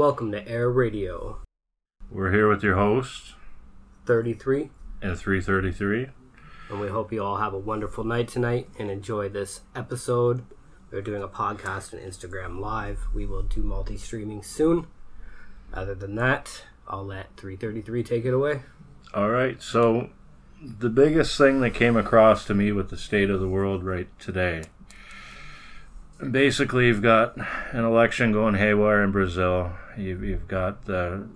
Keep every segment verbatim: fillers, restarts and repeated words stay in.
Welcome to Air Radio. We're here with your hosts, thirty-three and three thirty-three. And we hope you all have a wonderful night tonight and enjoy this episode. We're doing a podcast and Instagram Live. We will do multi-streaming soon. Other than that, I'll let three thirty-three take it away. All right, so the biggest thing that came across to me with the state of the world right today. Basically, you've got an election going haywire in Brazil. You've, you've got the,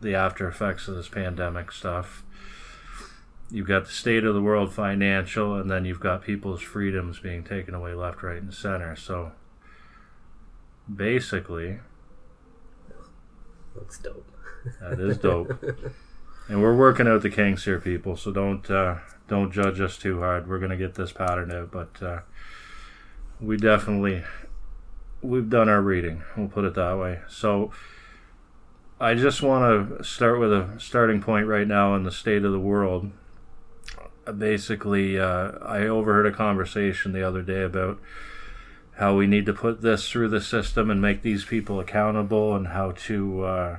the after effects of this pandemic stuff. You've got the state of the world financial, and then you've got people's freedoms being taken away left, right, and center. So, basically... That's dope. That is dope. And we're working out the kinks here, people, so don't uh, don't judge us too hard. We're going to get this patterned out, but uh, we definitely, we've done our reading. We'll put it that way. So I just want to start with a starting point right now in the state of the world. Basically, uh, I overheard a conversation the other day about how we need to put this through the system and make these people accountable, and how to uh,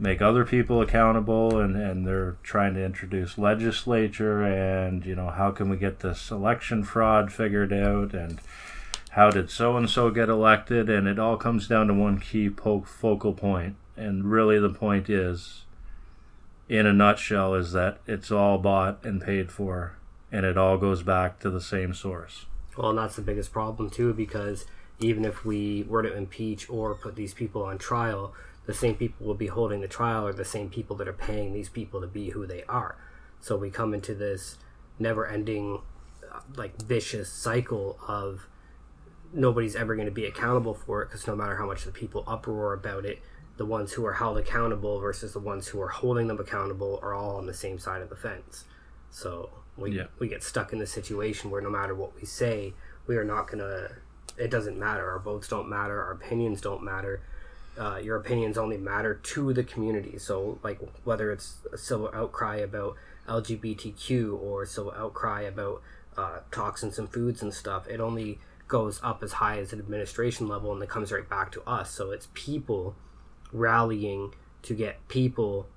make other people accountable, and, and they're trying to introduce legislature, and, you know, how can we get this election fraud figured out, and how did so-and-so get elected, and it all comes down to one key po- focal point, and really the point is, in a nutshell, is that it's all bought and paid for, and it all goes back to the same source. Well, and that's the biggest problem, too, because even if we were to impeach or put these people on trial, the same people will be holding the trial are the same people that are paying these people to be who they are. So we come into this never-ending, like, vicious cycle of nobody's ever going to be accountable for it, because no matter how much the people uproar about it, the ones who are held accountable versus the ones who are holding them accountable are all on the same side of the fence. So... We yeah. we get stuck in this situation where no matter what we say, we are not going to... It doesn't matter. Our votes don't matter. Our opinions don't matter. Uh, your opinions only matter to the community. So, like, whether it's a civil outcry about L G B T Q or civil outcry about uh, toxins and foods and stuff, it only goes up as high as an administration level and it comes right back to us. So it's people rallying to get people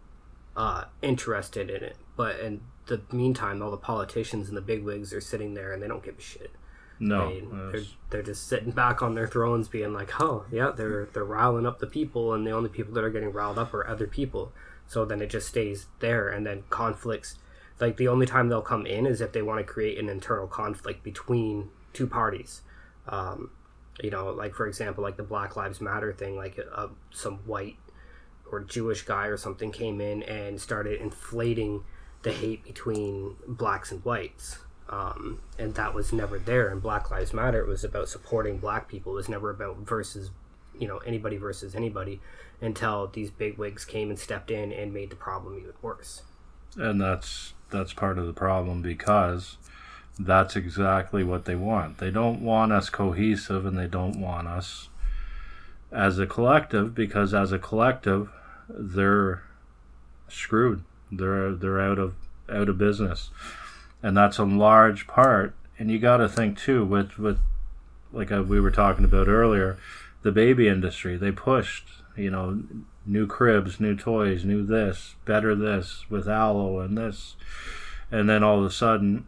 uh, interested in it. But... and. The meantime, all the politicians and the bigwigs are sitting there and they don't give a shit. No, they, they're, they're just sitting back on their thrones, being like, "Oh, yeah, they're they're riling up the people, and the only people that are getting riled up are other people." So then it just stays there, and then conflicts. Like, the only time they'll come in is if they want to create an internal conflict between two parties. Um, you know, like for example, like the Black Lives Matter thing. Like uh, some white or Jewish guy or something came in and started inflating the hate between blacks and whites, um, and that was never there in Black Lives Matter. It was about supporting black people. It was never about versus, you know, anybody versus anybody, until these bigwigs came and stepped in and made the problem even worse. And that's that's part of the problem, because that's exactly what they want. They don't want us cohesive, and they don't want us as a collective, because as a collective, they're screwed. They're they're out of out of business, and that's a large part. And you got to think too with with like a, we were talking about earlier, the baby industry. They pushed, you know, new cribs, new toys, new this, better this with aloe and this, and then all of a sudden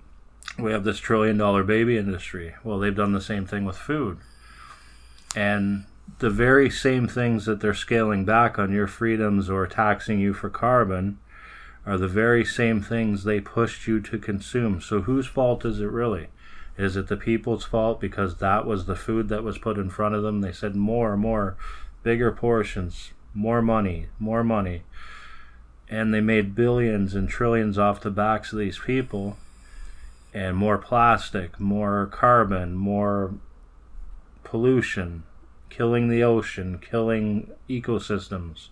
we have this trillion dollar baby industry. Well, they've done the same thing with food, and the very same things that they're scaling back on your freedoms or taxing you for carbon are the very same things they pushed you to consume. So whose fault is it really? Is it the people's fault because that was the food that was put in front of them? They said more, more, bigger portions, more money, more money. And they made billions and trillions off the backs of these people, and more plastic, more carbon, more pollution, killing the ocean, killing ecosystems,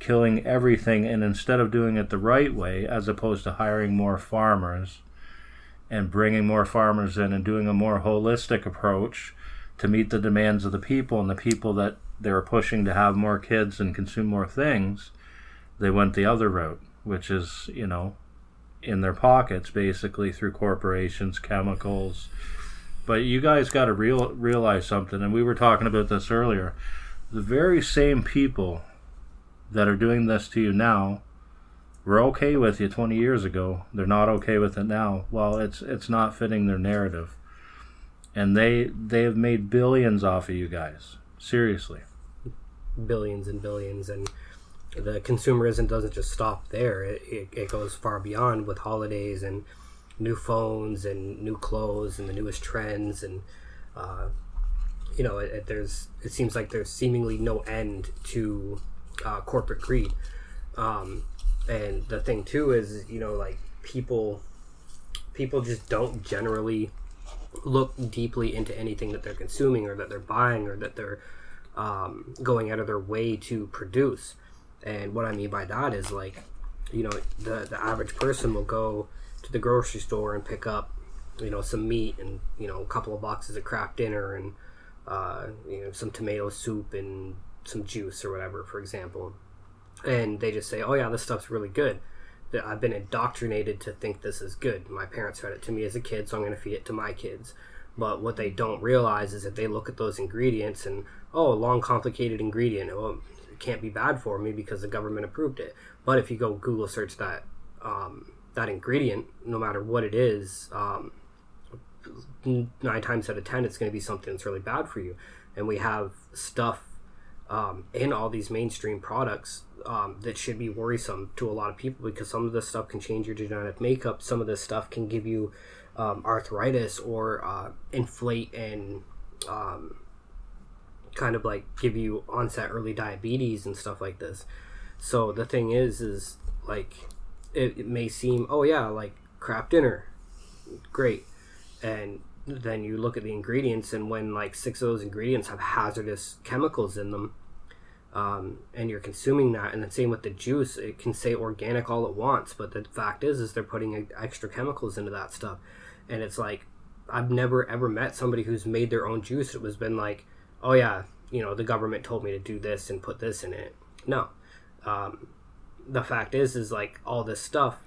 killing everything. And instead of doing it the right way, as opposed to hiring more farmers and bringing more farmers in and doing a more holistic approach to meet the demands of the people and the people that they were pushing to have more kids and consume more things, they went the other route, which is, you know, in their pockets, basically, through corporations, chemicals. But you guys got to real, realize something, and we were talking about this earlier. the very same people that are doing this to you now were okay with you twenty years ago. They're not okay with it now. Well, it's it's not fitting their narrative. And they they have made billions off of you guys. Seriously. Billions and billions. And the consumerism doesn't just stop there. It, it, it goes far beyond with holidays and new phones and new clothes and the newest trends. And, uh, you know, it, it, there's it seems like there's seemingly no end to uh, corporate greed. Um, and the thing, too, is, you know, like people people just don't generally look deeply into anything that they're consuming or that they're buying or that they're um, going out of their way to produce. And what I mean by that is, like, you know, the the average person will go to the grocery store and pick up, you know, some meat and, you know, a couple of boxes of Kraft dinner and, uh, you know, some tomato soup and some juice or whatever, for example. And they just say, oh, yeah, this stuff's really good. I've been indoctrinated to think this is good. My parents fed it to me as a kid, so I'm going to feed it to my kids. But what they don't realize is that they look at those ingredients and, oh, a long, complicated ingredient. Oh, it can't be bad for me because the government approved it. But if you go Google search that um, that ingredient, no matter what it is, um, nine times out of ten, it's going to be something that's really bad for you. And we have stuff um, in all these mainstream products um, that should be worrisome to a lot of people, because some of this stuff can change your genetic makeup. Some of this stuff can give you um, arthritis or uh, inflate and um, kind of like give you onset early diabetes and stuff like this. So the thing is, is like, it, it may seem, oh yeah, like crap dinner, great. And then you look at the ingredients, and when like six of those ingredients have hazardous chemicals in them, um, and you're consuming that, and the same with the juice, it can say organic all it wants, but the fact is, is they're putting extra chemicals into that stuff. And it's like, I've never ever met somebody who's made their own juice. It was been like, oh yeah, you know, the government told me to do this and put this in it. No. Um, the fact is, is like all this stuff,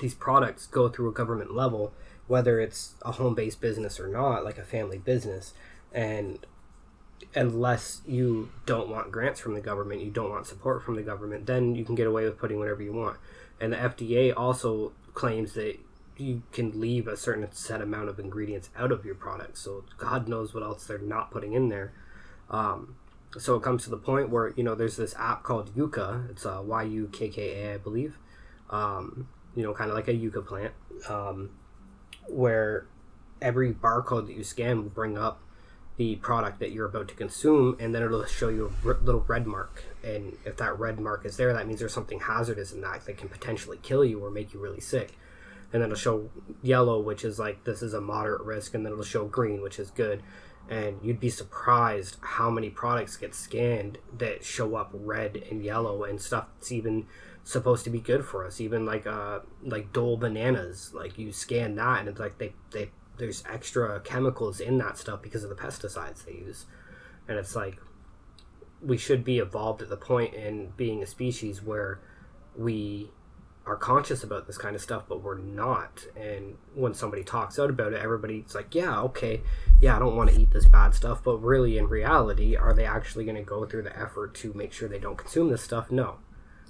these products go through a government level, whether it's a home-based business or not, like a family business. And unless you don't want grants from the government, you don't want support from the government, then you can get away with putting whatever you want. And the F D A also claims that you can leave a certain set amount of ingredients out of your product, so God knows what else they're not putting in there. Um, so it comes to the point where, you know, there's this app called Yuka. It's uh, Y U K K A, I believe. Um, you know, kind of like a Yuka plant, um, where every barcode that you scan will bring up the product that you're about to consume, and then it'll show you a r- little red mark. And if that red mark is there, that means there's something hazardous in that that can potentially kill you or make you really sick. And then it'll show yellow, which is like, this is a moderate risk, and then it'll show green, which is good. And you'd be surprised how many products get scanned that show up red and yellow, and stuff that's even supposed to be good for us. Even like uh like Dole bananas, like you scan that and it's like they they there's extra chemicals in that stuff because of the pesticides they use. And it's like, we should be evolved at the point in being a species where we are conscious about this kind of stuff, but we're not. And when somebody talks out about it, everybody's like, yeah, okay, yeah, I don't want to eat this bad stuff. But really, in reality, are they actually going to go through the effort to make sure they don't consume this stuff? No.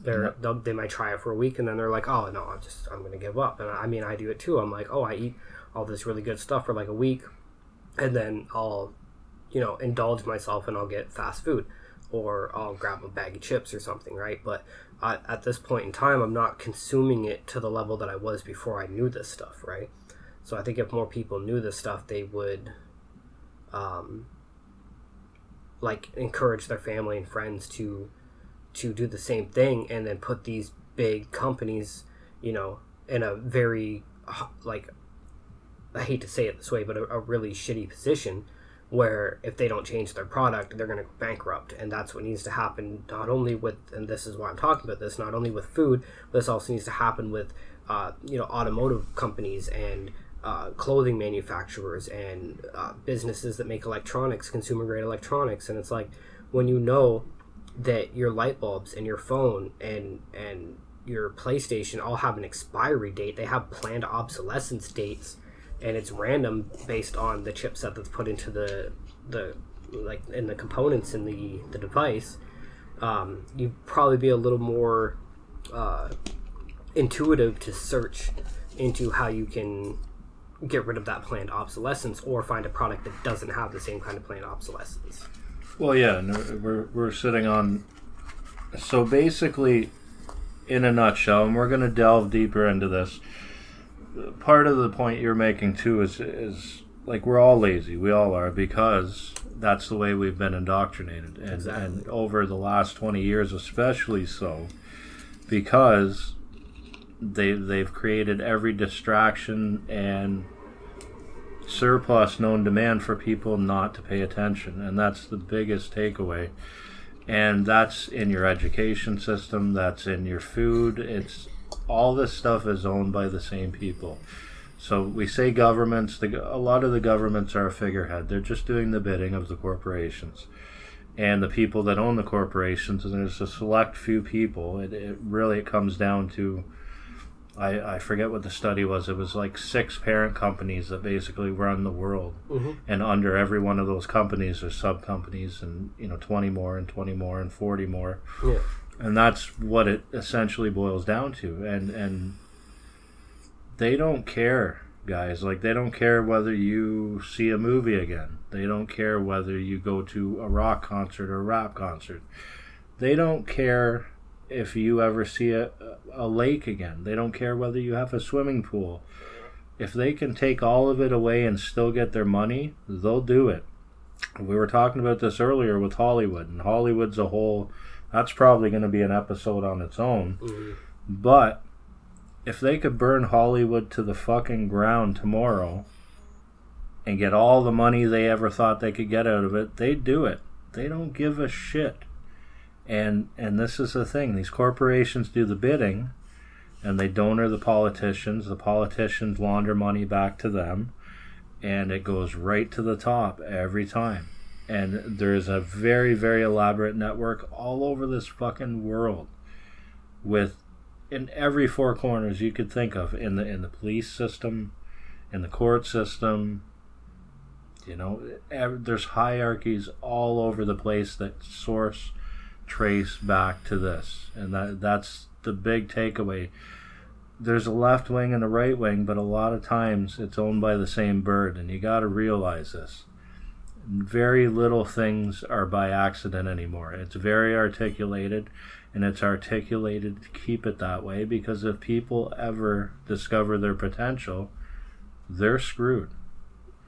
They're, they might try it for a week, and then they're like, oh, no, I'm just, I'm going to give up. And I mean, I do it too. I'm like, oh, I eat all this really good stuff for like a week, and then I'll, you know, indulge myself, and I'll get fast food, or I'll grab a bag of chips or something, right? But I, at this point in time, I'm not consuming it to the level that I was before I knew this stuff, right? So I think if more people knew this stuff, they would, um, like, encourage their family and friends to to do the same thing, and then put these big companies, you know, in a very, like, I hate to say it this way, but a, a really shitty position, where if they don't change their product, they're going to go bankrupt. And that's what needs to happen, not only with, and this is why I'm talking about this, not only with food, but this also needs to happen with, uh, you know, automotive companies and uh, clothing manufacturers and uh, businesses that make electronics, consumer-grade electronics. And it's like, when you know that your light bulbs and your phone and and your PlayStation all have an expiry date, they have planned obsolescence dates, and it's random based on the chipset that's put into the the like in the components in the the device, um, you'd probably be a little more uh, intuitive to search into how you can get rid of that planned obsolescence, or find a product that doesn't have the same kind of planned obsolescence. Well, yeah, and we're we're sitting on. So basically, in a nutshell, and we're going to delve deeper into this. Part of the point you're making too is is like we're all lazy. We all are, because that's the way we've been indoctrinated, and, exactly. and over the last twenty years, especially so, because they they've created every distraction and surplus known demand for people not to pay attention, and that's the biggest takeaway. And that's in your education system, that's in your food. It's all this stuff is owned by the same people. So we say governments, the, a lot of the governments are a figurehead. They're just doing the bidding of the corporations. And the people that own the corporations, and there's a select few people, it, it really it comes down to, I, I forget what the study was, it was like six parent companies that basically run the world. Mm-hmm. And under every one of those companies are sub-companies, and you know, twenty more, and twenty more, and forty more. Yeah. And that's what it essentially boils down to. And and they don't care, guys. Like, they don't care whether you see a movie again. They don't care whether you go to a rock concert or a rap concert. They don't care if you ever see a, a lake again. They don't care whether you have a swimming pool. If they can take all of it away and still get their money, they'll do it. We were talking about this earlier with Hollywood, and Hollywood's a whole... That's probably going to be an episode on its own. Mm-hmm. But if they could burn Hollywood to the fucking ground tomorrow and get all the money they ever thought they could get out of it, they'd do it. They don't give a shit. And and this is the thing. These corporations do the bidding, and they donor the politicians. The politicians launder money back to them, and it goes right to the top every time. And there's a very, very elaborate network all over this fucking world, with in every four corners you could think of, in the in the police system, in the court system. You know, there's hierarchies all over the place that source trace back to this, and that that's the big takeaway. There's a left wing and a right wing, but a lot of times it's owned by the same bird, and you got to realize this. Very little things are by accident anymore. It's very articulated, and it's articulated to keep it that way, because if people ever discover their potential, they're screwed.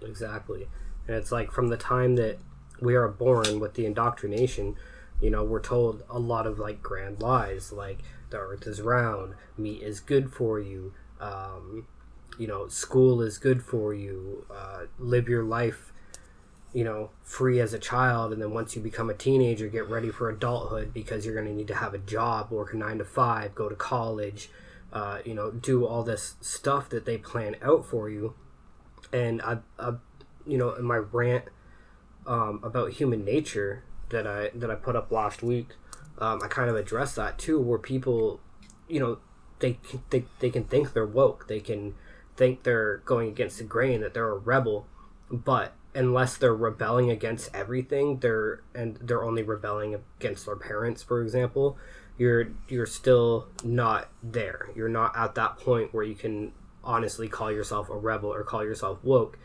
Exactly. And it's like from the time that we are born with the indoctrination, you know, we're told a lot of like grand lies, like the earth is round, meat is good for you, um, you know, school is good for you, uh, live your life, you know, free as a child, and then once you become a teenager, get ready for adulthood, because you're going to need to have a job, work a nine to five, go to college, uh, you know, do all this stuff that they plan out for you. And I, I you know, in my rant um, about human nature that I that I put up last week, um, I kind of addressed that too, where people, you know, they they they can think they're woke, they can think they're going against the grain, that they're a rebel, but unless they're rebelling against everything, they're and they're only rebelling against their parents, for example, you're you're still not there. You're not at that point where you can honestly call yourself a rebel or call yourself woke.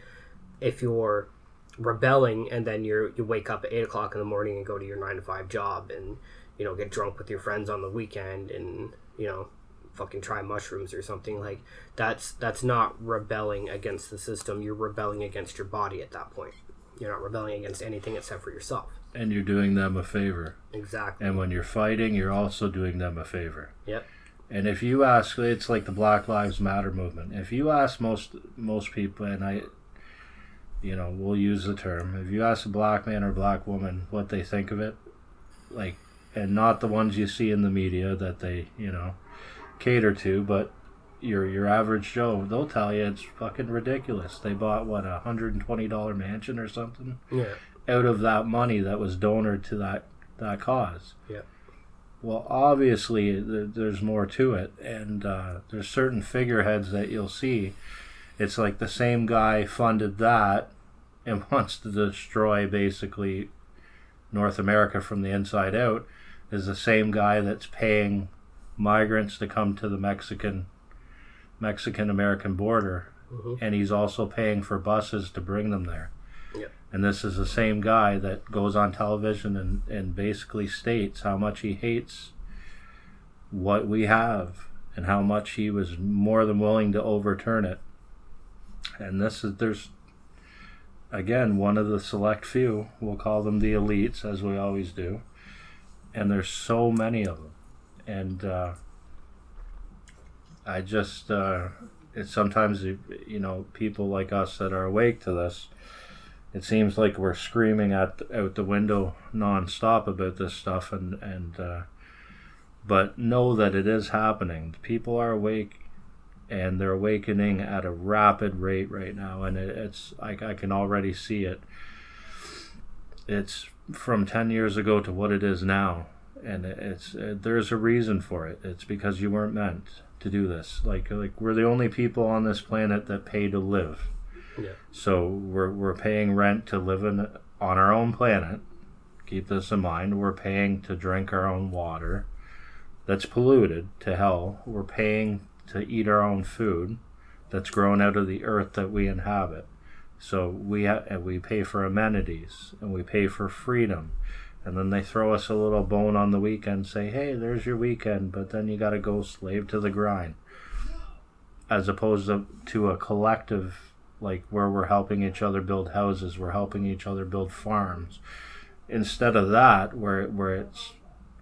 If you're rebelling and then you you wake up at eight o'clock in the morning and go to your nine to five job, and you know, get drunk with your friends on the weekend, and you know, fucking try mushrooms or something, like that's that's not rebelling against the system. You're rebelling against your body at that point. You're not rebelling against anything except for yourself, and you're doing them a favor. Exactly. And when you're fighting, you're also doing them a favor. Yep. And if you ask, it's like the Black Lives Matter movement. If you ask most most people, and I you know we'll use the term, if you ask a black man or black woman what they think of it, like, and not the ones you see in the media that they you know cater to, but your your average Joe, they'll tell you it's fucking ridiculous. They bought what a hundred and twenty dollar mansion or something, yeah, out of that money that was donored to that that cause. Yeah. Well, obviously th- there's more to it, and uh, there's certain figureheads that you'll see. It's like the same guy funded that, and wants to destroy basically North America from the inside out is the same guy that's paying migrants to come to the Mexican Mexican American border, mm-hmm. and he's also paying for buses to bring them there. Yeah. And this is the same guy that goes on television and, and basically states how much he hates what we have and how much he was more than willing to overturn it. And this is, there's, again, one of the select few, we'll call them the elites, as we always do, and there's so many of them. And uh, I just, uh, it's sometimes, you know, people like us that are awake to this, it seems like we're screaming at, out the window nonstop about this stuff, and, and uh, but know that it is happening. People are awake, and they're awakening at a rapid rate right now, and it, it's I, I can already see it. It's from ten years ago to what it is now, and it, it's it, there's a reason for it. It's because you weren't meant to do this. Like like we're the only people on this planet that pay to live. Yeah. So we're we're paying rent to live in, on our own planet. Keep this in mind. We're paying to drink our own water that's polluted to hell. We're paying to eat our own food that's grown out of the earth that we inhabit. So we ha- and we pay for amenities, and we pay for freedom. And then they throw us a little bone on the weekend, say, hey, there's your weekend, but then you got to go slave to the grind. As opposed to, to a collective, like where we're helping each other build houses, we're helping each other build farms. Instead of that, where where it's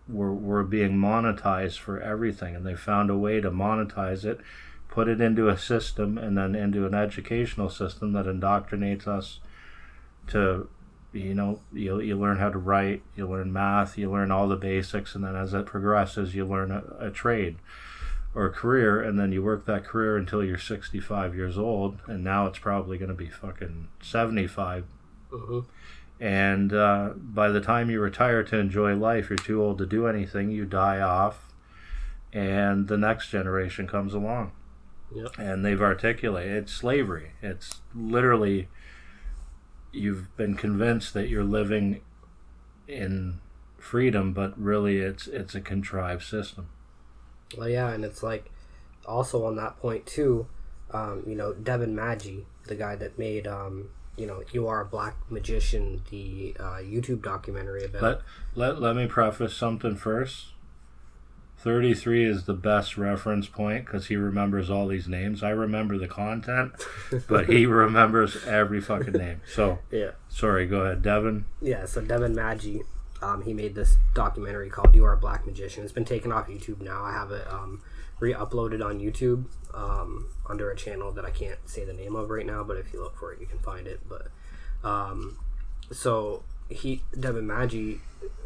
we're we're being monetized for everything, and they found a way to monetize it, put it into a system, and then into an educational system that indoctrinates us to, you know, you you learn how to write, you learn math, you learn all the basics, and then as it progresses, you learn a, a trade or a career, and then you work that career until you're sixty-five years old, and now it's probably going to be fucking seventy-five. Uh-huh. And uh, by the time you retire to enjoy life, you're too old to do anything, you die off, and the next generation comes along. Yep. And they've articulated, it's slavery. It's literally, you've been convinced that you're living in freedom, but really it's it's a contrived system. Well, yeah, and it's like, also on that point too, um, you know, Devin Maggi, the guy that made, um, you know, You Are a Black Magician, the uh, YouTube documentary about... Let, let, let me preface something first. thirty-three is the best reference point because he remembers all these names. I remember the content, but he remembers every fucking name. So, yeah. Sorry, go ahead, Devin. Yeah, so Devin Maggi... Um, he made this documentary called You Are a Black Magician. It's been taken off YouTube now. I have it um, re-uploaded on YouTube um, under a channel that I can't say the name of right now, but if you look for it, you can find it. But um, so he, Devin Maggi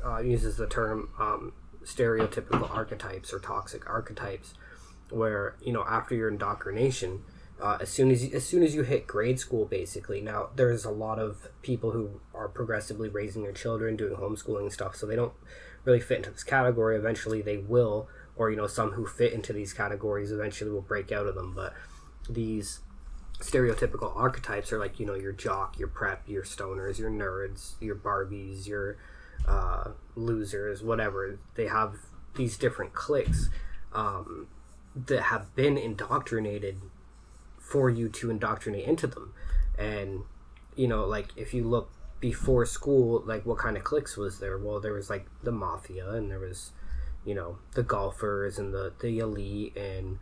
uh, uses the term um, stereotypical archetypes or toxic archetypes where, you know, after your indoctrination, Uh, as soon as you, as soon as you hit grade school, basically. Now, there's a lot of people who are progressively raising their children, doing homeschooling and stuff, so they don't really fit into this category. Eventually, they will, or, you know, some who fit into these categories eventually will break out of them. But these stereotypical archetypes are like, you know, your jock, your prep, your stoners, your nerds, your Barbies, your uh, losers, whatever. They have these different cliques um, that have been indoctrinated for you to indoctrinate into them. And, you know, like, if you look before school, like, what kind of cliques was there? Well, there was, like, the mafia, and there was, you know, the golfers, and the, the elite, and,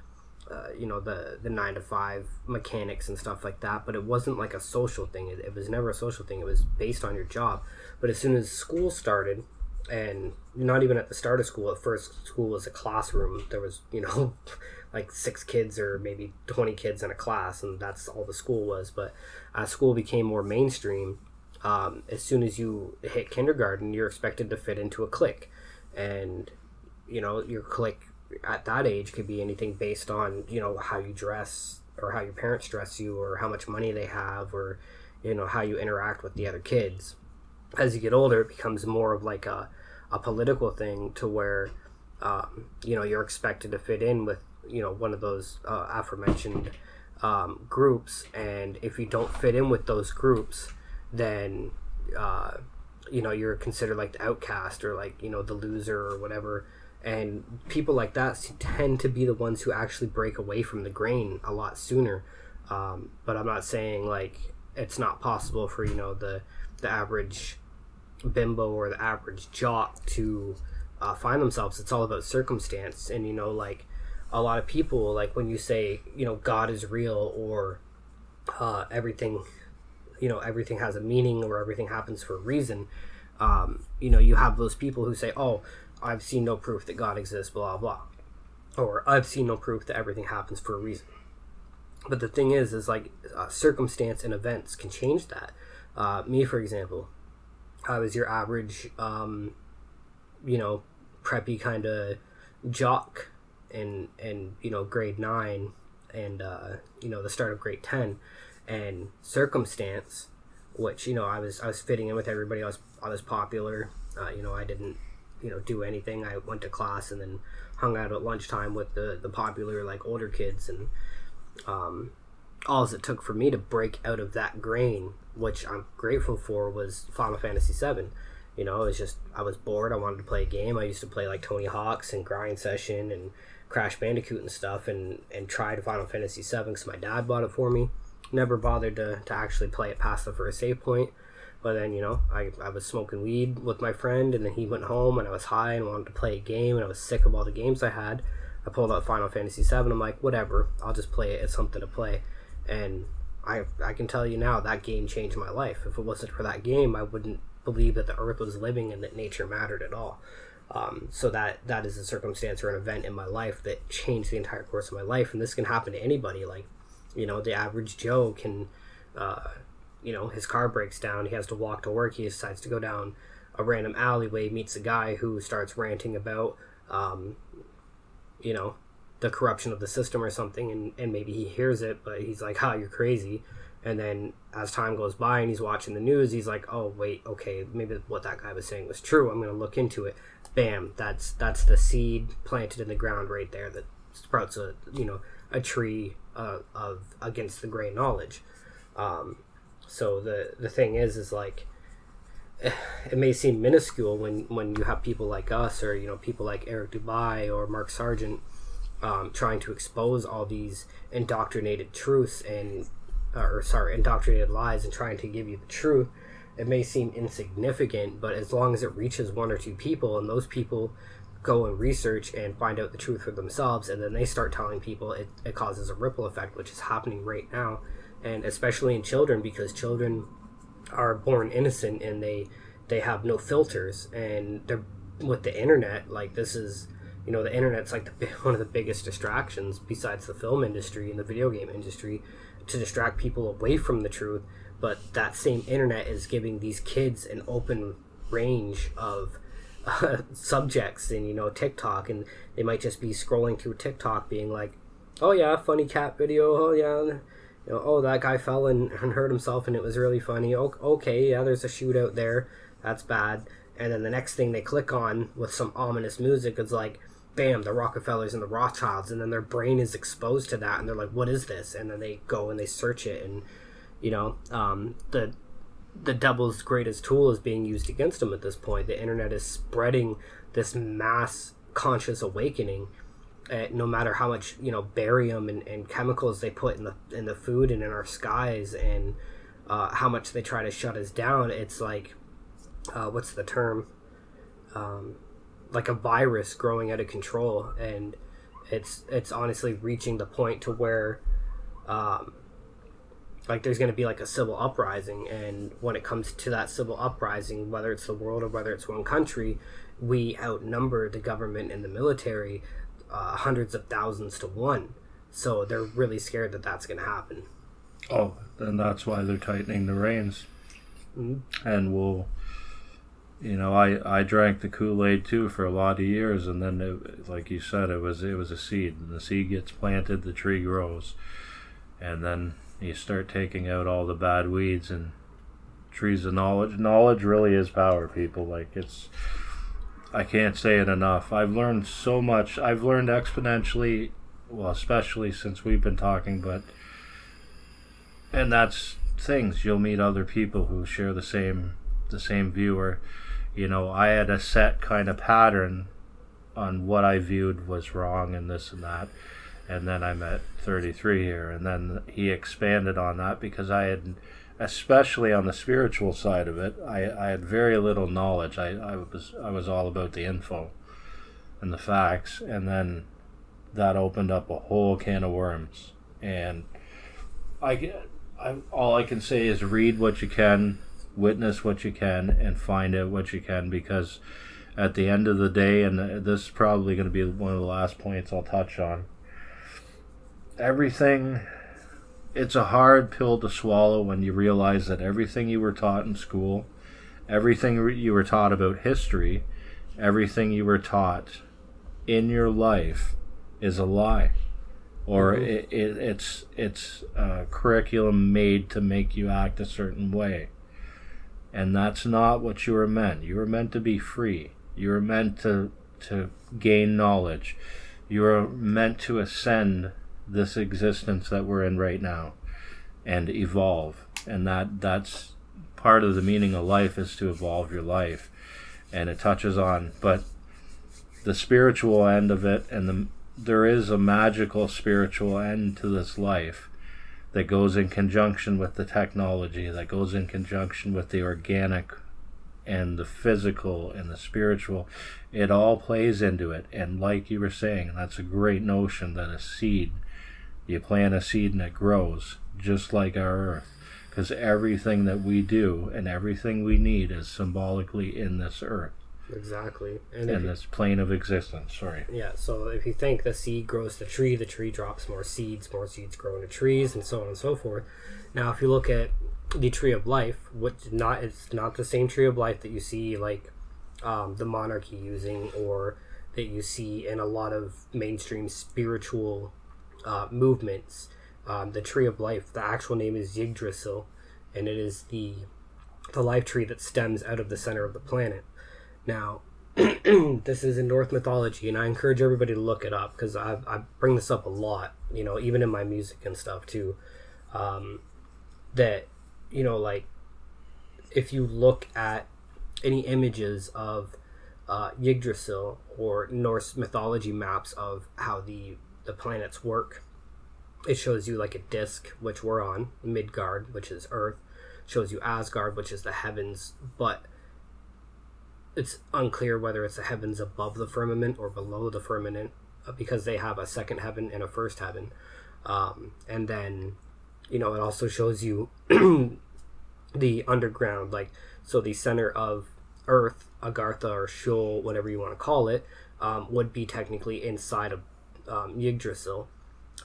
uh, you know, the, the nine to five mechanics and stuff like that. But it wasn't, like, a social thing. It, it was never a social thing. It was based on your job. But as soon as school started, and not even at the start of school, at first school was a classroom. There was, you know... like six kids or maybe twenty kids in a class, and that's all the school was. But as school became more mainstream, um, as soon as you hit kindergarten, you're expected to fit into a clique. And, you know, your clique at that age could be anything based on, you know, how you dress or how your parents dress you or how much money they have or, you know, how you interact with the other kids. As you get older, it becomes more of like a, a political thing to where, um, you know, you're expected to fit in with, you know, one of those uh, aforementioned um, groups, and if you don't fit in with those groups, then uh, you know, you're considered like the outcast or like, you know, the loser or whatever. And people like that tend to be the ones who actually break away from the grain a lot sooner. Um, but I'm not saying like it's not possible for, you know, the the average bimbo or the average jock to uh, find themselves. It's all about circumstance. And, you know, like a lot of people, like when you say, you know, God is real or uh, everything, you know, everything has a meaning or everything happens for a reason. Um, you know, you have those people who say, oh, I've seen no proof that God exists, blah, blah, or I've seen no proof that everything happens for a reason. But the thing is, is like uh, circumstance and events can change that. Uh, me, for example, I was your average, um, you know, preppy kind of jock in, in, you know, grade nine and, uh, you know, the start of grade ten, and circumstance, which, you know, I was, I was fitting in with everybody. I was, I was popular. Uh, you know, I didn't, you know, do anything. I went to class and then hung out at lunchtime with the, the popular, like, older kids, and um, all it took for me to break out of that grain, which I'm grateful for, was Final Fantasy seven. You know, it was just, I was bored, I wanted to play a game. I used to play, like, Tony Hawks and Grind Session and Crash Bandicoot and stuff, and, and tried Final Fantasy seven because my dad bought it for me. Never bothered to, to actually play it past the first save point. But then, you know, I, I was smoking weed with my friend, and then he went home, and I was high and wanted to play a game, and I was sick of all the games I had. I pulled out Final Fantasy seven. I'm like, whatever, I'll just play it. It's something to play. And I I can tell you now, that game changed my life. If it wasn't for that game, I wouldn't believe that the earth was living and that nature mattered at all. Um, so that that is a circumstance or an event in my life that changed the entire course of my life. And this can happen to anybody. Like, you know, the average Joe can... Uh, you know, his car breaks down, he has to walk to work, he decides to go down a random alleyway, meets a guy who starts ranting about, um, you know, the corruption of the system or something, and, and maybe he hears it, but he's like, ha, oh, you're crazy. And then as time goes by and he's watching the news, he's like, oh, wait, okay, maybe what that guy was saying was true, I'm going to look into it. Bam, that's that's the seed planted in the ground right there that sprouts a, you know, a tree uh, of against the grain knowledge. Um So the, the thing is, is like, it may seem minuscule when, when you have people like us or, you know, people like Eric Dubay or Mark Sargent um, trying to expose all these indoctrinated truths and, uh, or sorry, indoctrinated lies and trying to give you the truth. It may seem insignificant, but as long as it reaches one or two people and those people go and research and find out the truth for themselves and then they start telling people, it, it causes a ripple effect, which is happening right now. And especially in children, because children are born innocent and they they have no filters. And they're with the internet, like this is, you know, the internet's like the, one of the biggest distractions besides the film industry and the video game industry to distract people away from the truth. But that same internet is giving these kids an open range of uh, subjects and, you know, TikTok. And they might just be scrolling through TikTok being like, oh yeah, funny cat video, oh yeah. You know, oh, that guy fell and, and hurt himself and it was really funny. Oh, okay, yeah, there's a shootout there. That's bad. And then the next thing they click on with some ominous music is like, bam, the Rockefellers and the Rothschilds. And then their brain is exposed to that and they're like, what is this? And then they go and they search it. And, you know, um, the the devil's greatest tool is being used against them at this point. The internet is spreading this mass conscious awakening. Uh, no matter how much, you know, barium and, and chemicals they put in the in the food and in our skies and uh, how much they try to shut us down, it's like, uh, what's the term? Um, like a virus growing out of control. And it's it's honestly reaching the point to where, um, like, there's going to be like a civil uprising. And when it comes to that civil uprising, whether it's the world or whether it's one country, we outnumber the government and the military Uh, hundreds of thousands to one, so they're really scared that that's going to happen. Oh, and that's why they're tightening the reins. Mm-hmm. And we'll, you know, I, I drank the Kool-Aid too for a lot of years, and then it, like you said, it was it was a seed, and the seed gets planted, the tree grows, and then you start taking out all the bad weeds and trees of knowledge. Knowledge really is power, people. Like it's. I can't say it enough. I've learned so much. I've learned exponentially, well, especially since we've been talking, but, and that's things, you'll meet other people who share the same the same view. Or, you know, I had a set kind of pattern on what I viewed was wrong and this and that, and then I met thirty-three here, and then he expanded on that, because I had, especially on the spiritual side of it, I, I had very little knowledge. I, I was I was all about the info and the facts, and then that opened up a whole can of worms. And I, I all I can say is read what you can, witness what you can, and find out what you can, because at the end of the day, and this is probably going to be one of the last points I'll touch on, everything, it's a hard pill to swallow when you realize that everything you were taught in school, everything you were taught about history, everything you were taught in your life is a lie. Or mm-hmm. it, it, it's it's a curriculum made to make you act a certain way. And that's not what you were meant. You were meant to be free. You were meant to to gain knowledge. You were meant to ascend this existence that we're in right now and evolve. And that that's part of the meaning of life, is to evolve your life. And it touches on, but the spiritual end of it, and the there is a magical spiritual end to this life that goes in conjunction with the technology, that goes in conjunction with the organic and the physical and the spiritual. It all plays into it. And like you were saying, that's a great notion, that a seed, you plant a seed and it grows, just like our earth, because everything that we do and everything we need is symbolically in this earth. Exactly. And in this plane of existence, sorry. Yeah, so if you think the seed grows the tree, the tree drops more seeds, more seeds grow into trees, and so on and so forth. Now, if you look at the tree of life, which not it's not the same tree of life that you see, like, um, the monarchy using, or that you see in a lot of mainstream spiritual uh, movements. Um, the tree of life, the actual name is Yggdrasil, and it is the the life tree that stems out of the center of the planet. Now, this is in Norse mythology, and I encourage everybody to look it up, because I, I bring this up a lot, you know, even in my music and stuff too, um, that, you know, like, if you look at any images of uh, Yggdrasil or Norse mythology maps of how the, the planets work, it shows you, like, a disc, which we're on, Midgard, which is Earth, shows you Asgard, which is the heavens, but it's unclear whether it's the heavens above the firmament or below the firmament, because they have a second heaven and a first heaven. Um, and then, you know, it also shows you the underground, like, so the center of Earth, Agartha or Shul, whatever you want to call it, um, would be technically inside of um, Yggdrasil.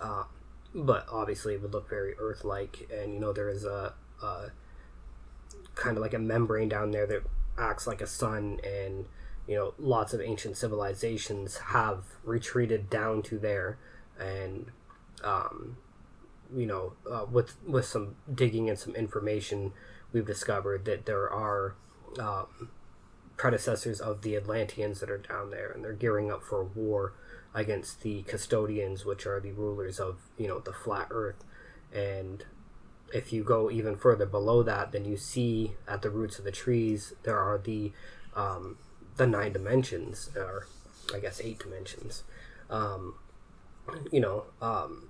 Uh, but obviously it would look very Earth-like, and, you know, there is a, a kind of like a membrane down there that acts like a sun, and, you know, lots of ancient civilizations have retreated down to there, and um you know uh, with with some digging and some information, we've discovered that there are um predecessors of the Atlanteans that are down there, and they're gearing up for a war against the custodians, which are the rulers of, you know, the flat earth. And if you go even further below that, then you see at the roots of the trees there are the um, the nine dimensions, or I guess eight dimensions. Um, you know, um,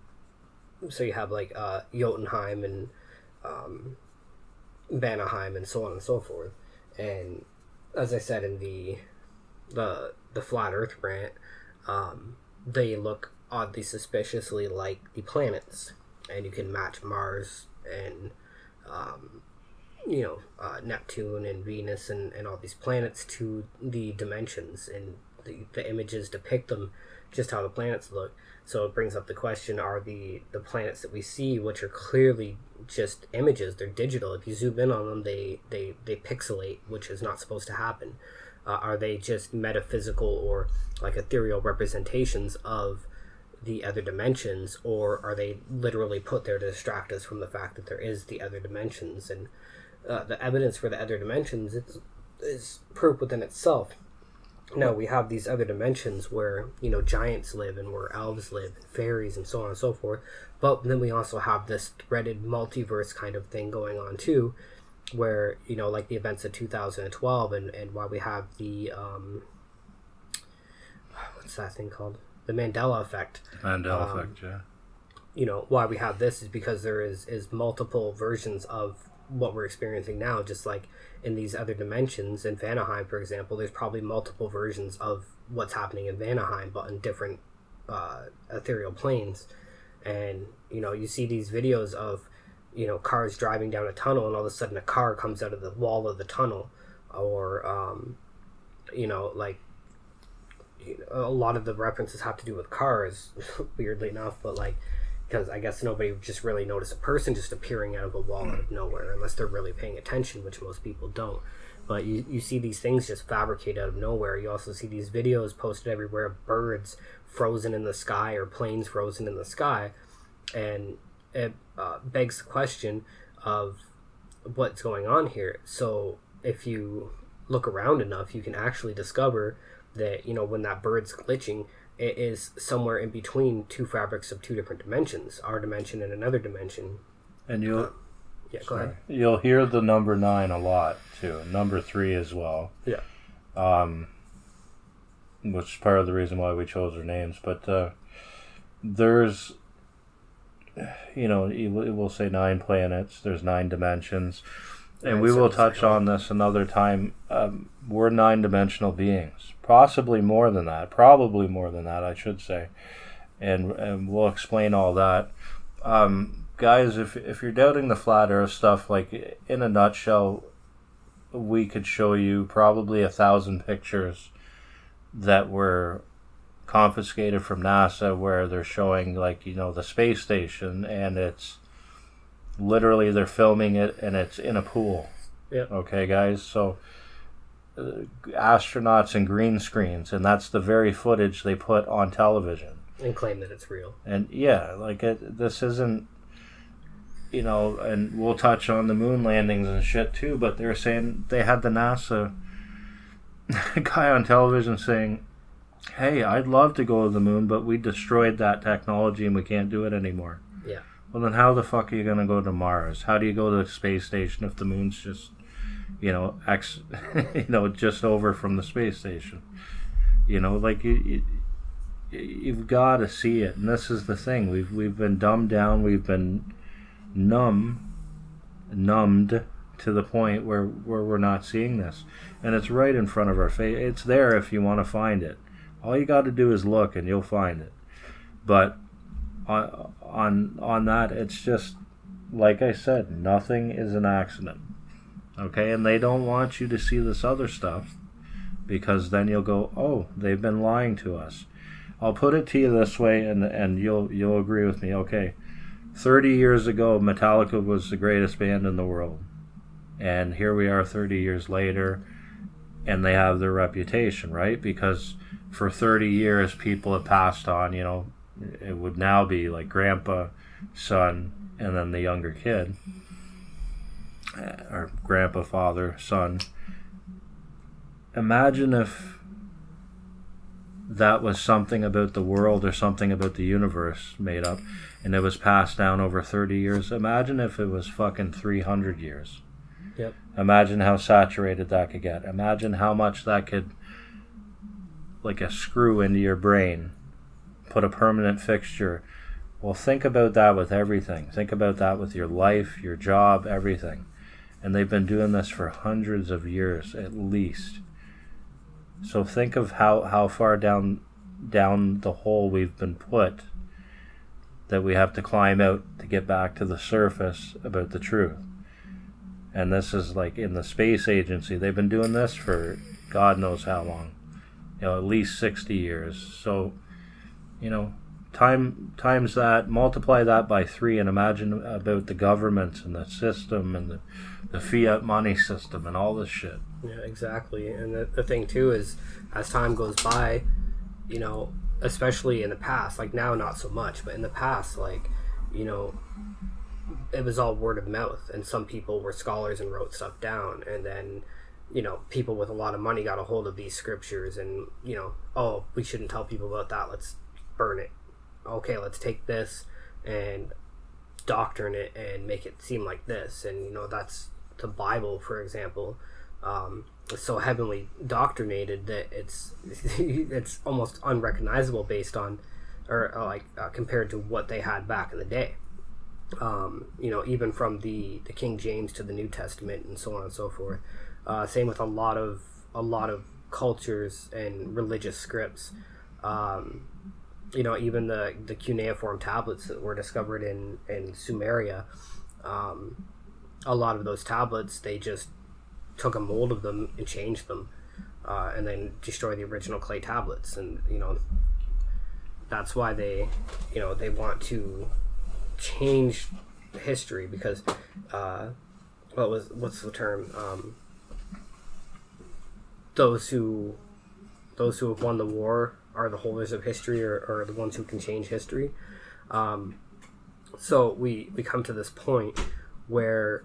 so you have like uh, Jotunheim and um, Vanaheim and so on and so forth. And as I said in the the the flat Earth rant, um, they look oddly suspiciously like the planets, and you can match Mars and um, you know uh, Neptune and Venus and, and all these planets to the dimensions, and the, the images depict them just how the planets look. So it brings up the question, are the, the planets that we see, which are clearly just images, they're digital, if you zoom in on them they, they, they pixelate, which is not supposed to happen, uh, are they just metaphysical or like ethereal representations of the other dimensions, or are they literally put there to distract us from the fact that there is the other dimensions? And uh, the evidence for the other dimensions is, is proof within itself. No, we have these other dimensions where, you know, giants live and where elves live, and fairies and so on and so forth. But then we also have this threaded multiverse kind of thing going on too, where, you know, like the events of two thousand twelve and, and why we have the, um, what's that thing called? The Mandela effect. Mandela um, effect, yeah. You know, why we have this is because there is, is multiple versions of what we're experiencing now, just like in these other dimensions. In Vanaheim, for example, there's probably multiple versions of what's happening in Vanaheim, but in different uh, ethereal planes. And, you know, you see these videos of, you know, cars driving down a tunnel and all of a sudden a car comes out of the wall of the tunnel, or, um, you know, like, a lot of the references have to do with cars, weirdly enough, but like, because I guess nobody would just really notice a person just appearing out of a wall out of nowhere unless they're really paying attention, which most people don't. But you, you see these things just fabricate out of nowhere. You also see these videos posted everywhere of birds frozen in the sky or planes frozen in the sky. And it uh, begs the question of what's going on here. So if you look around enough, you can actually discover that, you know, when that bird's glitching, it is somewhere in between two fabrics of two different dimensions, our dimension and another dimension. And you'll uh, yeah, sorry. Go ahead. You'll hear the number nine a lot too, and number three as well. Yeah. Um, which is part of the reason why we chose their names. But uh, there's, you know, it will say nine planets. There's nine dimensions, and nine we will touch like on this another time. Um, we're nine-dimensional beings. Possibly more than that. Probably more than that, I should say. And and we'll explain all that. Um, guys, if if you're doubting the flat earth stuff, like, in a nutshell, we could show you probably a thousand pictures that were confiscated from NASA where they're showing, like, you know, the space station, and it's literally they're filming it and it's in a pool. Yeah. Okay, guys? So... Uh, astronauts and green screens, and that's the very footage they put on television and claim that it's real. And yeah, like it, this isn't, you know, and we'll touch on the moon landings and shit too, but they're saying they had the NASA guy on television saying, hey, I'd love to go to the moon, but we destroyed that technology and we can't do it anymore. Yeah. Well, then how the fuck are you going to go to Mars? How do you go to the space station if the moon's just, you know, ex, you know, just over from the space station? You know, like, you, you, you've got to see it. And this is the thing. We've we've been dumbed down. We've been numb, numbed to the point where, where we're not seeing this. And it's right in front of our face. It's there if you want to find it. All you got to do is look and you'll find it. But on, on, on that, it's just, like I said, nothing is an accident. Okay, and they don't want you to see this other stuff because then you'll go, oh, they've been lying to us. I'll put it to you this way, and and you'll you'll agree with me. Okay, thirty years ago, Metallica was the greatest band in the world. And here we are thirty years later, and they have their reputation, right? Because for thirty years, people have passed on, you know. It would now be like grandpa, son, and then the younger kid. Or grandpa, father, son. Imagine if that was something about the world or something about the universe made up and it was passed down over thirty years. Imagine if it was fucking three hundred years. Yep. Imagine how saturated that could get. Imagine how much that could, like a screw into your brain, put a permanent fixture. Well, think about that with everything. Think about that with your life, your job, everything. And they've been doing this for hundreds of years, at least. So think of how, how far down down the hole we've been put that we have to climb out to get back to the surface about the truth. And this is like in the space agency. They've been doing this for God knows how long. You know, at least sixty years. So, you know, time times that, multiply that by three, and imagine about the governments and the system and the the fiat money system and all this shit. Yeah, exactly. And the, the thing too is, as time goes by, you know, especially in the past, like now not so much, but in the past, like, you know, it was all word of mouth, and some people were scholars and wrote stuff down, and then, you know, people with a lot of money got a hold of these scriptures and, you know, oh, we shouldn't tell people about that. Let's burn it. Okay, let's take this and doctrine it and make it seem like this. And, you know, that's the Bible, for example. Um, it's so heavily doctrinated that it's it's almost unrecognizable based on, or uh, like uh, compared to what they had back in the day. Um, you know, even from the, the King James to the New Testament and so on and so forth. Uh, same with a lot of a lot of cultures and religious scripts. Um, you know, even the, the cuneiform tablets that were discovered in, in Sumeria, um, a lot of those tablets, they just took a mold of them and changed them, uh, and then destroyed the original clay tablets. And, you know, that's why they, you know, they want to change history because, uh, what was, what's the term? Um, those who, those who have won the war are the holders of history, or, or the ones who can change history. Um, so we, we come to this point where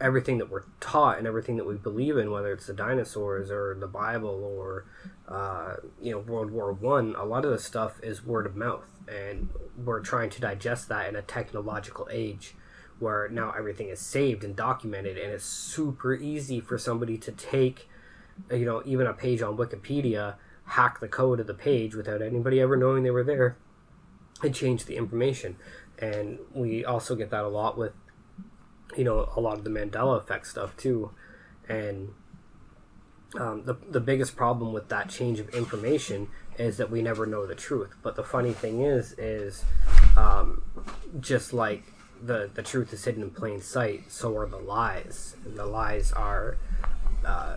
everything that we're taught and everything that we believe in, whether it's the dinosaurs or the Bible or, uh, you know, World War One, a lot of this stuff is word of mouth, and we're trying to digest that in a technological age where now everything is saved and documented, and it's super easy for somebody to take, you know, even a page on Wikipedia, hack the code of the page without anybody ever knowing they were there, and change the information. And we also get that a lot with, you know, a lot of the Mandela effect stuff too. And um, the the biggest problem with that change of information is that we never know the truth. But the funny thing is, is um, just like the, the truth is hidden in plain sight, so are the lies. And the lies are uh,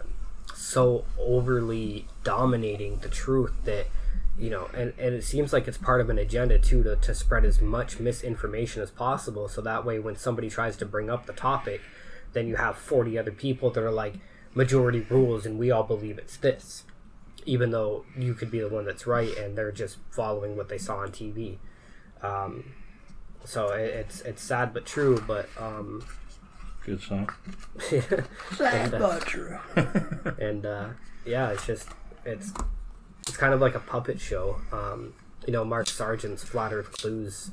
so overly dominating the truth that, you know, and, and it seems like it's part of an agenda too to, to spread as much misinformation as possible, so that way when somebody tries to bring up the topic, then you have forty other people that are like, majority rules and we all believe it's this, even though you could be the one that's right and they're just following what they saw on T V. Um, so it, it's it's sad but true, but um, good song. Sad and, uh, but true. and uh, yeah, it's just it's. It's kind of like a puppet show. Um, you know, Mark Sargent's Flat Earth Clues,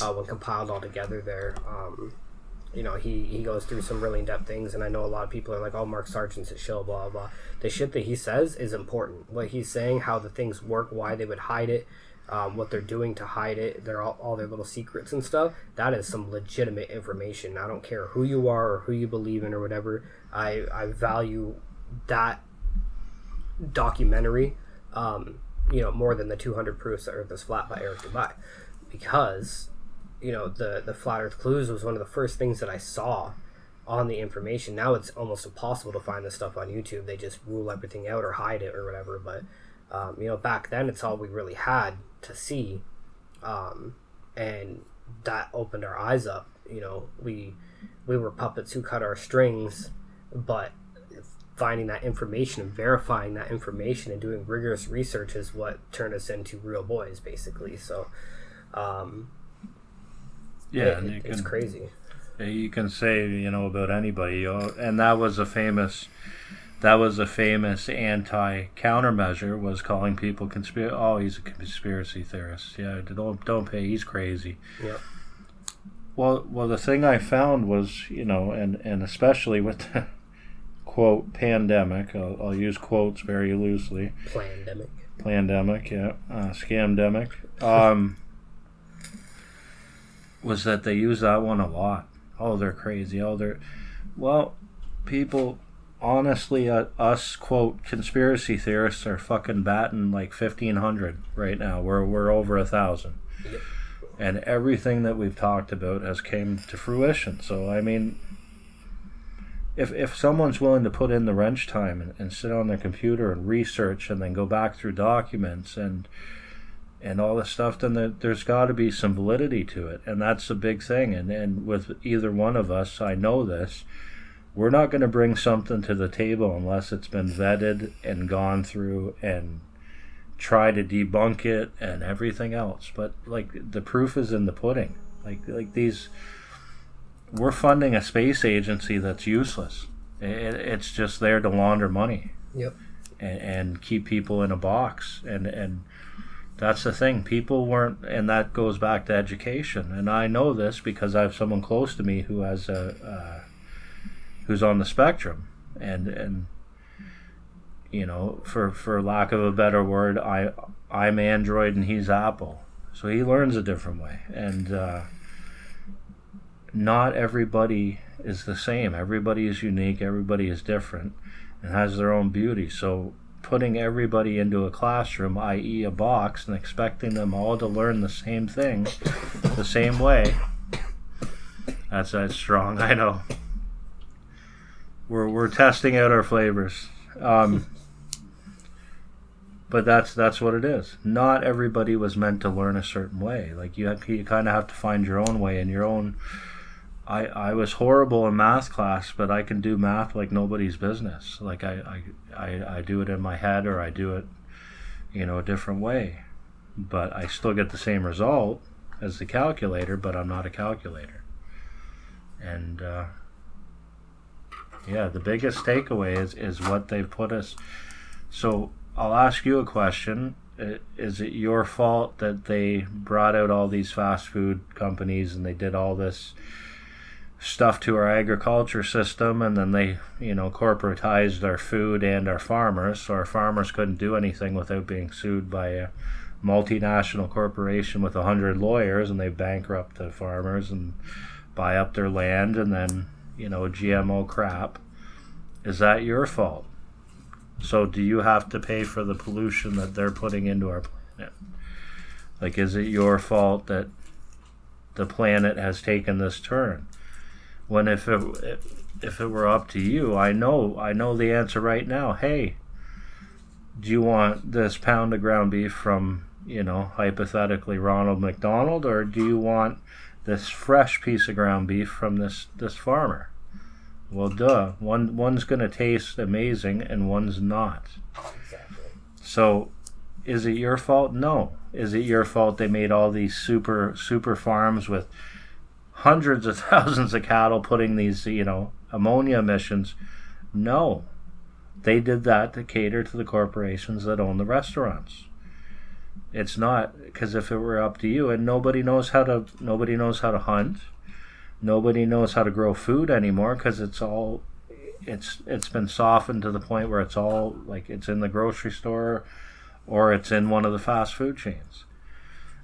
uh, when compiled all together there, um, you know, he, he goes through some really in-depth things, and I know a lot of people are like, oh, Mark Sargent's a shill, blah, blah, blah. The shit that he says is important. What he's saying, how the things work, why they would hide it, um, what they're doing to hide it, they're all, all their little secrets and stuff, that is some legitimate information. I don't care who you are or who you believe in or whatever. I, I value that documentary Um, you know, more than the two hundred Proofs That Earth Is Flat by Eric Dubay, because, you know, the, the Flat Earth Clues was one of the first things that I saw on the information. Now it's almost impossible to find this stuff on YouTube. They just rule everything out or hide it or whatever. But, um, you know, back then it's all we really had to see. Um, and that opened our eyes up. You know, we, we were puppets who cut our strings, but finding that information and verifying that information and doing rigorous research is what turned us into real boys, basically. So, um, yeah, it, and you it's can, crazy. You can say, you know, about anybody, and that was a famous, that was a famous anti-countermeasure, was calling people conspiracy. Oh, he's a conspiracy theorist. Yeah, don't don't pay. He's crazy. Yeah. Well, well, the thing I found was, you know, and and especially with the quote pandemic, I'll, I'll use quotes very loosely. Plandemic. Plandemic, yeah. Uh, scamdemic. Um, was that they use that one a lot. Oh, they're crazy. Oh, they're... Well, people, honestly, uh, us, quote, conspiracy theorists are fucking batting like fifteen hundred right now. We're, we're over a thousand. Yep. And everything that we've talked about has came to fruition. So, I mean... If if someone's willing to put in the wrench time and, and sit on their computer and research and then go back through documents and and all this stuff, then the, there's got to be some validity to it. And that's the big thing. And, and with either one of us, I know this, we're not going to bring something to the table unless it's been vetted and gone through and try to debunk it and everything else. But, like, the proof is in the pudding. Like like these... We're funding a space agency that's useless. It, it's just there to launder money. Yep. And, and keep people in a box. And, and that's the thing. People weren't, and that goes back to education. And I know this because I have someone close to me who has a, uh, who's on the spectrum. And, and you know, for, for lack of a better word, I, I'm Android and he's Apple. So he learns a different way. And uh, not everybody is the same. Everybody is unique. Everybody is different. And has their own beauty. So putting everybody into a classroom, that is a box, and expecting them all to learn the same thing the same way, that's that's strong. I know we're we're testing out our flavors, um but that's that's what it is. Not everybody was meant to learn a certain way. Like you have, you kind of have to find your own way and your own. I, I was horrible in math class, but I can do math like nobody's business. Like I, I, I, I do it in my head, or I do it, you know, a different way. But I still get the same result as the calculator, but I'm not a calculator. And uh, yeah, the biggest takeaway is, is what they've put us. So I'll ask you a question. Is it your fault that they brought out all these fast food companies and they did all this stuff to our agriculture system, and then they, you know, corporatized our food and our farmers, so our farmers couldn't do anything without being sued by a multinational corporation with a hundred lawyers, and they bankrupt the farmers and buy up their land, and then, you know, G M O crap. Is that your fault? So do you have to pay for the pollution that they're putting into our planet? Like, is it your fault that the planet has taken this turn? When if it, if it were up to you, I know I know the answer right now. Hey, do you want this pound of ground beef from, you know, hypothetically Ronald McDonald, or do you want this fresh piece of ground beef from this, this farmer? Well, duh. One one's going to taste amazing and one's not. Exactly. So, is it your fault? No. Is it your fault they made all these super super farms with hundreds of thousands of cattle putting these, you know, ammonia emissions? No. They did that to cater to the corporations that own the restaurants. It's not, because if it were up to you, and nobody knows how to, nobody knows how to hunt, nobody knows how to grow food anymore, because it's all, it's it's been softened to the point where it's all, like, it's in the grocery store or it's in one of the fast food chains.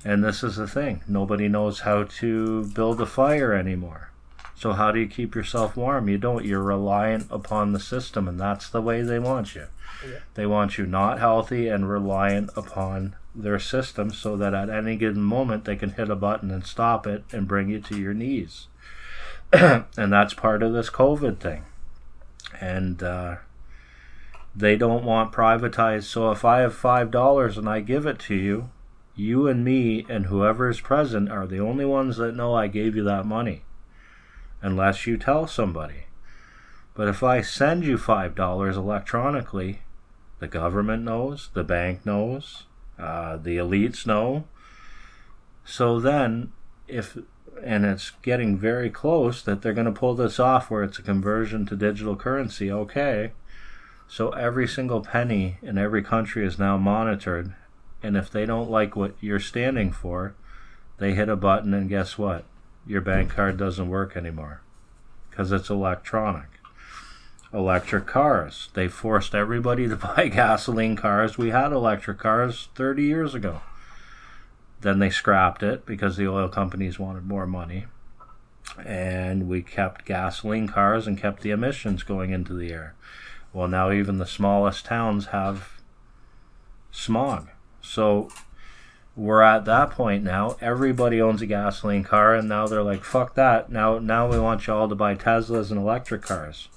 And this is the thing. Nobody knows how to build a fire anymore. So how do you keep yourself warm? You don't. You're reliant upon the system, and that's the way they want you. Yeah. They want you not healthy and reliant upon their system, so that at any given moment they can hit a button and stop it and bring you to your knees. And that's part of this COVID thing. And uh, they don't want privatized. So if I have five dollars and I give it to you, you and me and whoever is present are the only ones that know I gave you that money, unless you tell somebody. But if I send you five dollars electronically, the government knows, the bank knows, uh, the elites know. So then, if, and it's getting very close that they're going to pull this off where it's a conversion to digital currency, okay, so every single penny in every country is now monitored. And if they don't like what you're standing for, they hit a button, and guess what? Your bank card doesn't work anymore because it's electronic. Electric cars. They forced everybody to buy gasoline cars. We had electric cars thirty years ago. Then they scrapped it because the oil companies wanted more money. And we kept gasoline cars and kept the emissions going into the air. Well, now even the smallest towns have smog. So we're at that point now. Everybody owns a gasoline car, and now they're like, fuck that. Now now we want you all to buy Teslas and electric cars.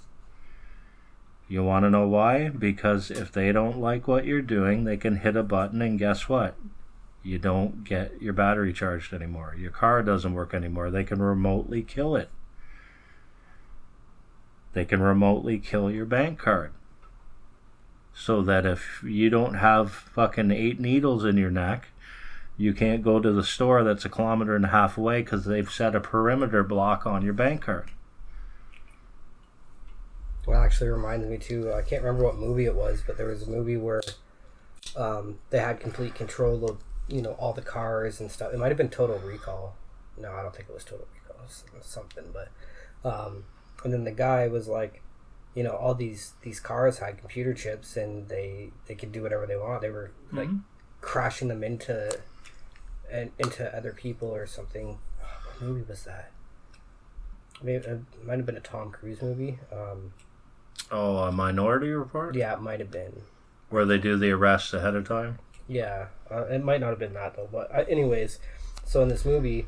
You want to know why? Because if they don't like what you're doing, they can hit a button, and guess what? You don't get your battery charged anymore. Your car doesn't work anymore. They can remotely kill it. They can remotely kill your bank card. So that if you don't have fucking eight needles in your neck, you can't go to the store that's a kilometer and a half away because they've set a perimeter block on your bank card. Well, actually reminds me too, I can't remember what movie it was, but there was a movie where um, they had complete control of, you know, all the cars and stuff. It might have been Total Recall. No, I don't think it was Total Recall. It was something, but um, and then the guy was like, you know, all these, these cars had computer chips and they, they could do whatever they want. They were mm-hmm. like crashing them into and into other people or something. Oh, what movie was that? Maybe it might have been a Tom Cruise movie. Um, oh, a Minority Report? Yeah, it might have been. Where they do the arrests ahead of time? Yeah, uh, it might not have been that though. But uh, anyways, so in this movie,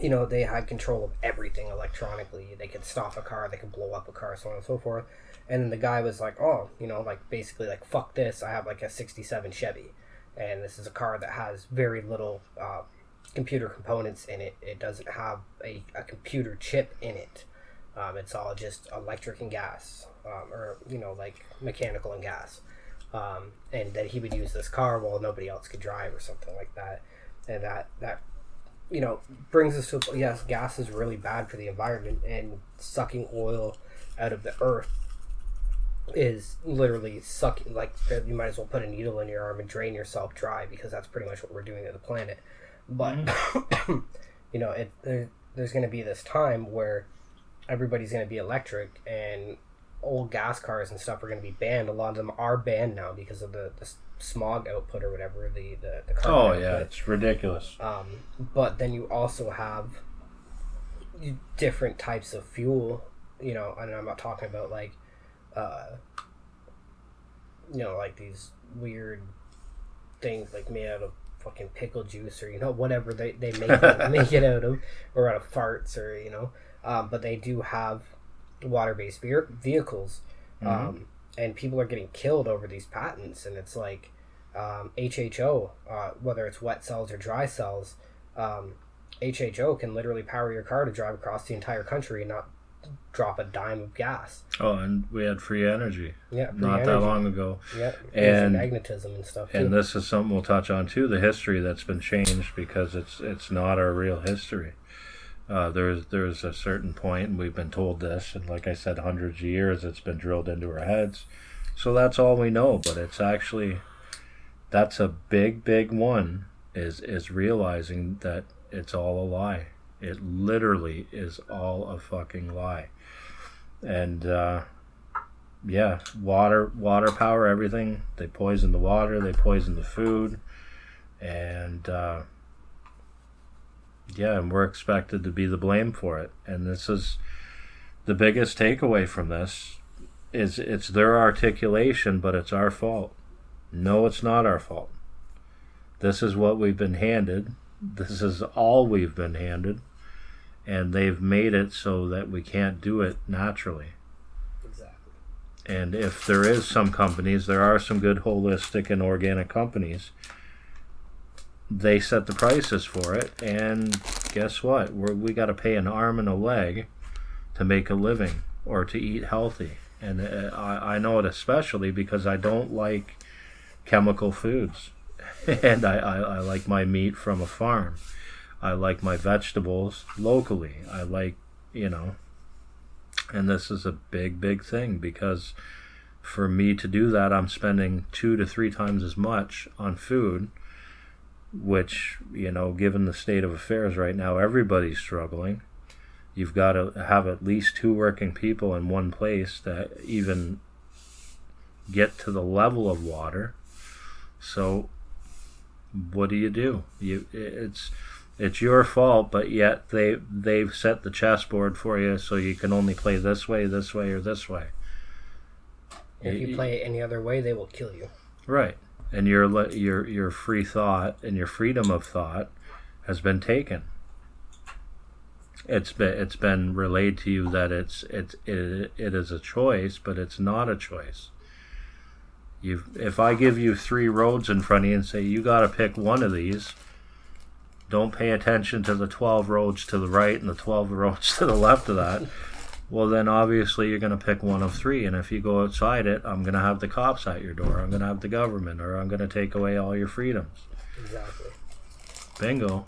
you know, they had control of everything electronically. They could stop a car, they could blow up a car, so on and so forth. And then the guy was like, oh, you know, like basically like, fuck this, I have like a sixty-seven Chevy. And this is a car that has very little uh, computer components in it. It doesn't have a, a computer chip in it. Um, it's all just electric and gas, um, or, you know, like mechanical and gas. Um, and that he would use this car while nobody else could drive or something like that. And that, that you know, brings us to, yes, gas is really bad for the environment, and sucking oil out of the earth is literally sucking, like, you might as well put a needle in your arm and drain yourself dry, because that's pretty much what we're doing to the planet. But, mm-hmm. you know, it there, there's going to be this time where everybody's going to be electric, and old gas cars and stuff are going to be banned. A lot of them are banned now because of the, the smog output or whatever, the, the, the carbon output. Oh, yeah, it's ridiculous. Um, but then you also have different types of fuel, you know, and I'm not talking about, like, uh, you know, like these weird things, like, made out of fucking pickle juice or, you know, whatever they, they make, it, make it out of, or out of farts or, you know, um, but they do have water-based vehicles, um, mm-hmm. and people are getting killed over these patents, and it's like um, H H O, uh, whether it's wet cells or dry cells, um, H H O can literally power your car to drive across the entire country and not drop a dime of gas. Oh, and we had free energy. Yeah, free not energy. That long ago. Yeah, and magnetism and stuff. Too. And this is something we'll touch on too. The history that's been changed because it's it's not our real history. Uh, there's there's a certain point, and we've been told this, and like I said, hundreds of years it's been drilled into our heads. So that's all we know. But it's actually that's a big big one is is realizing that it's all a lie. It literally is all a fucking lie. And, uh, yeah, water, water power, everything. They poison the water. They poison the food. And, uh, yeah, and we're expected to be the blame for it. And this is the biggest takeaway from this is it's their articulation, but it's our fault. No, it's not our fault. This is what we've been handed. This is all we've been handed. And they've made it so that we can't do it naturally. Exactly. And if there is some companies, there are some good holistic and organic companies. They set the prices for it, and guess what? We're, we got to pay an arm and a leg to make a living or to eat healthy. And uh, I, I know it especially because I don't like chemical foods. And I, I, I like my meat from a farm. I like my vegetables locally. I like, you know, and this is a big, big thing because for me to do that, I'm spending two to three times as much on food, which, you know, given the state of affairs right now, everybody's struggling. You've got to have at least two working people in one place to even get to the level of water. So what do you do? You, it's... It's your fault, but yet they, they've set the chessboard for you so you can only play this way, this way, or this way. If you play it any other way, they will kill you. Right. And your your your free thought and your freedom of thought has been taken. It's been, it's been relayed to you that it's it's it, it is a choice, but it's not a choice. You've, if I give you three roads in front of you and say, you got to pick one of these... Don't pay attention to the twelve roads to the right and the twelve roads to the left of that. Well, then obviously you're going to pick one of three. And if you go outside it, I'm going to have the cops at your door. I'm going to have the government, or I'm going to take away all your freedoms. Exactly. Bingo.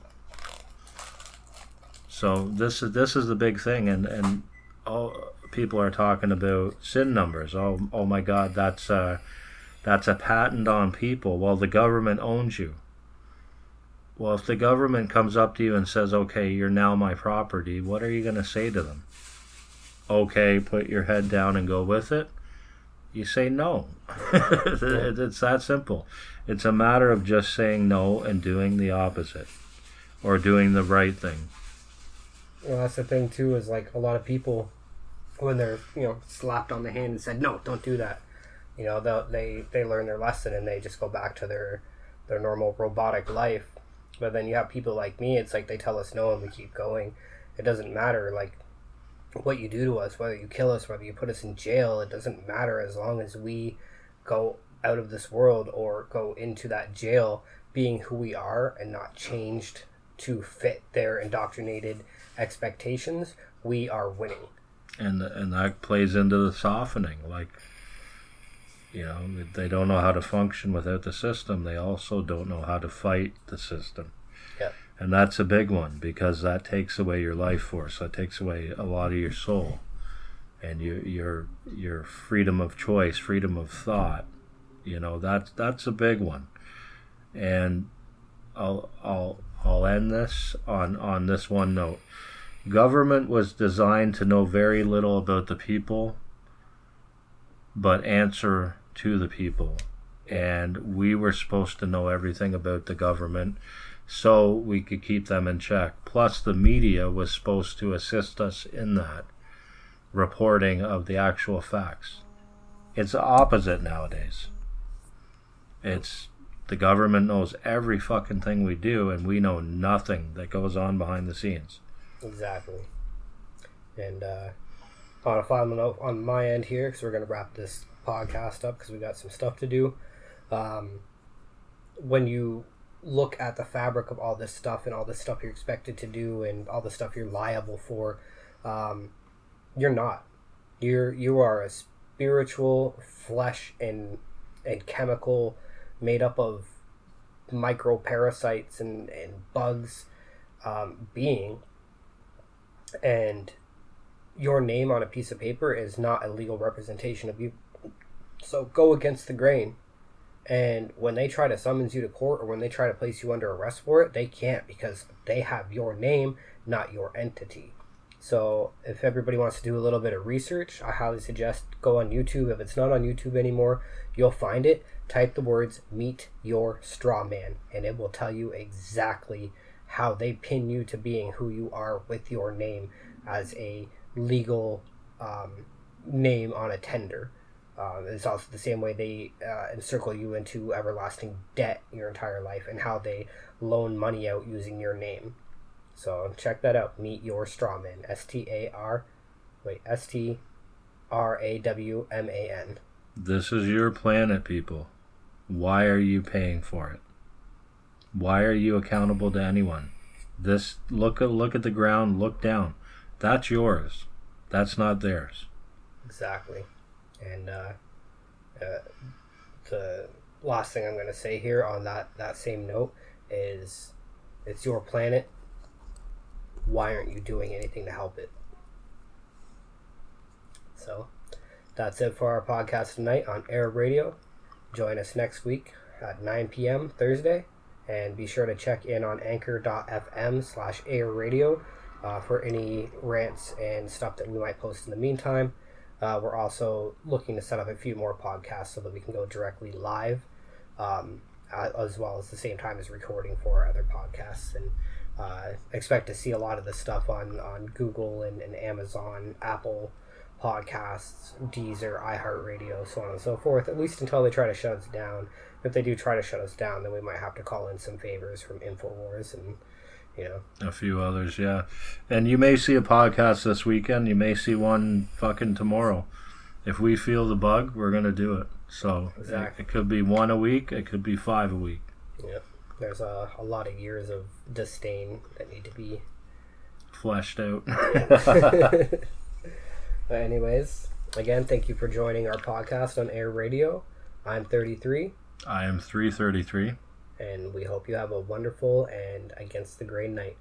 So this is this is the big thing, and and all, people are talking about S I N numbers. Oh, oh my God, that's a, that's a patent on people. Well, the government owns you. Well, if the government comes up to you and says, okay, you're now my property, what are you going to say to them? Okay, put your head down and go with it? You say no. It's that simple. It's a matter of just saying no and doing the opposite or doing the right thing. Well, that's the thing, too, is like a lot of people, when they're, you know, slapped on the hand and said, no, don't do that, you know, they they learn their lesson and they just go back to their, their normal robotic life. But then you have people like me, it's like they tell us no and we keep going. It doesn't matter, like, what you do to us, whether you kill us, whether you put us in jail, it doesn't matter as long as we go out of this world or go into that jail being who we are and not changed to fit their indoctrinated expectations, we are winning. And and that plays into the softening. Like, you know, they don't know how to function without the system. They also don't know how to fight the system. Yeah. And that's a big one, because that takes away your life force. That takes away a lot of your soul and your your your freedom of choice, freedom of thought. You know, that's that's a big one. And I'll I'll I'll end this on, on this one note. Government was designed to know very little about the people, but answer to the people. And we were supposed to know everything about the government, so we could keep them in check. Plus, the media was supposed to assist us in that reporting of the actual facts. It's the opposite nowadays. It's the government knows every fucking thing we do, and we know nothing that goes on behind the scenes. Exactly. And uh, on a final note on my end here, because we're going to wrap this podcast up because we got some stuff to do. Um, when you look at the fabric of all this stuff and all this stuff you're expected to do and all the stuff you're liable for, um, you're not. You're you are a spiritual flesh and and chemical made up of micro parasites and, and bugs um, being, and your name on a piece of paper is not a legal representation of you. So go against the grain. And when they try to summons you to court or when they try to place you under arrest for it, they can't, because they have your name, not your entity. So if everybody wants to do a little bit of research, I highly suggest go on YouTube. If it's not on YouTube anymore, you'll find it. Type the words, meet your straw man, and it will tell you exactly how they pin you to being who you are with your name as a legal um, name on a tender. Uh, it's also the same way they uh, encircle you into everlasting debt your entire life, and how they loan money out using your name. So check that out. Meet Your Strawman. S T A R Wait, S T R A W M A N. This is your planet, people. Why are you paying for it? Why are you accountable to anyone? This look at look at the ground, look down. That's yours. That's not theirs. Exactly. And uh, uh, the last thing I'm going to say here on that, that same note is, it's your planet. Why aren't you doing anything to help it? So that's it for our podcast tonight on Air Radio. Join us next week at nine p.m. Thursday. And be sure to check in on anchor.fm slash Air Radio uh, for any rants and stuff that we might post in the meantime. Uh, we're also looking to set up a few more podcasts so that we can go directly live, um, as well as the same time as recording for our other podcasts. And uh, expect to see a lot of this stuff on, on Google and, and Amazon, Apple Podcasts, Deezer, iHeartRadio, so on and so forth, at least until they try to shut us down. If they do try to shut us down, then we might have to call in some favors from InfoWars and, you know, a few others, yeah. And you may see a podcast this weekend. You may see one fucking tomorrow. If we feel the bug, we're going to do it. So exactly. it, it could be one a week. It could be five a week. Yeah. There's a, a lot of years of disdain that need to be fleshed out. But anyways, again, thank you for joining our podcast on Air Radio. I'm thirty-three. I am three thirty-three. And we hope you have a wonderful and against the grain night.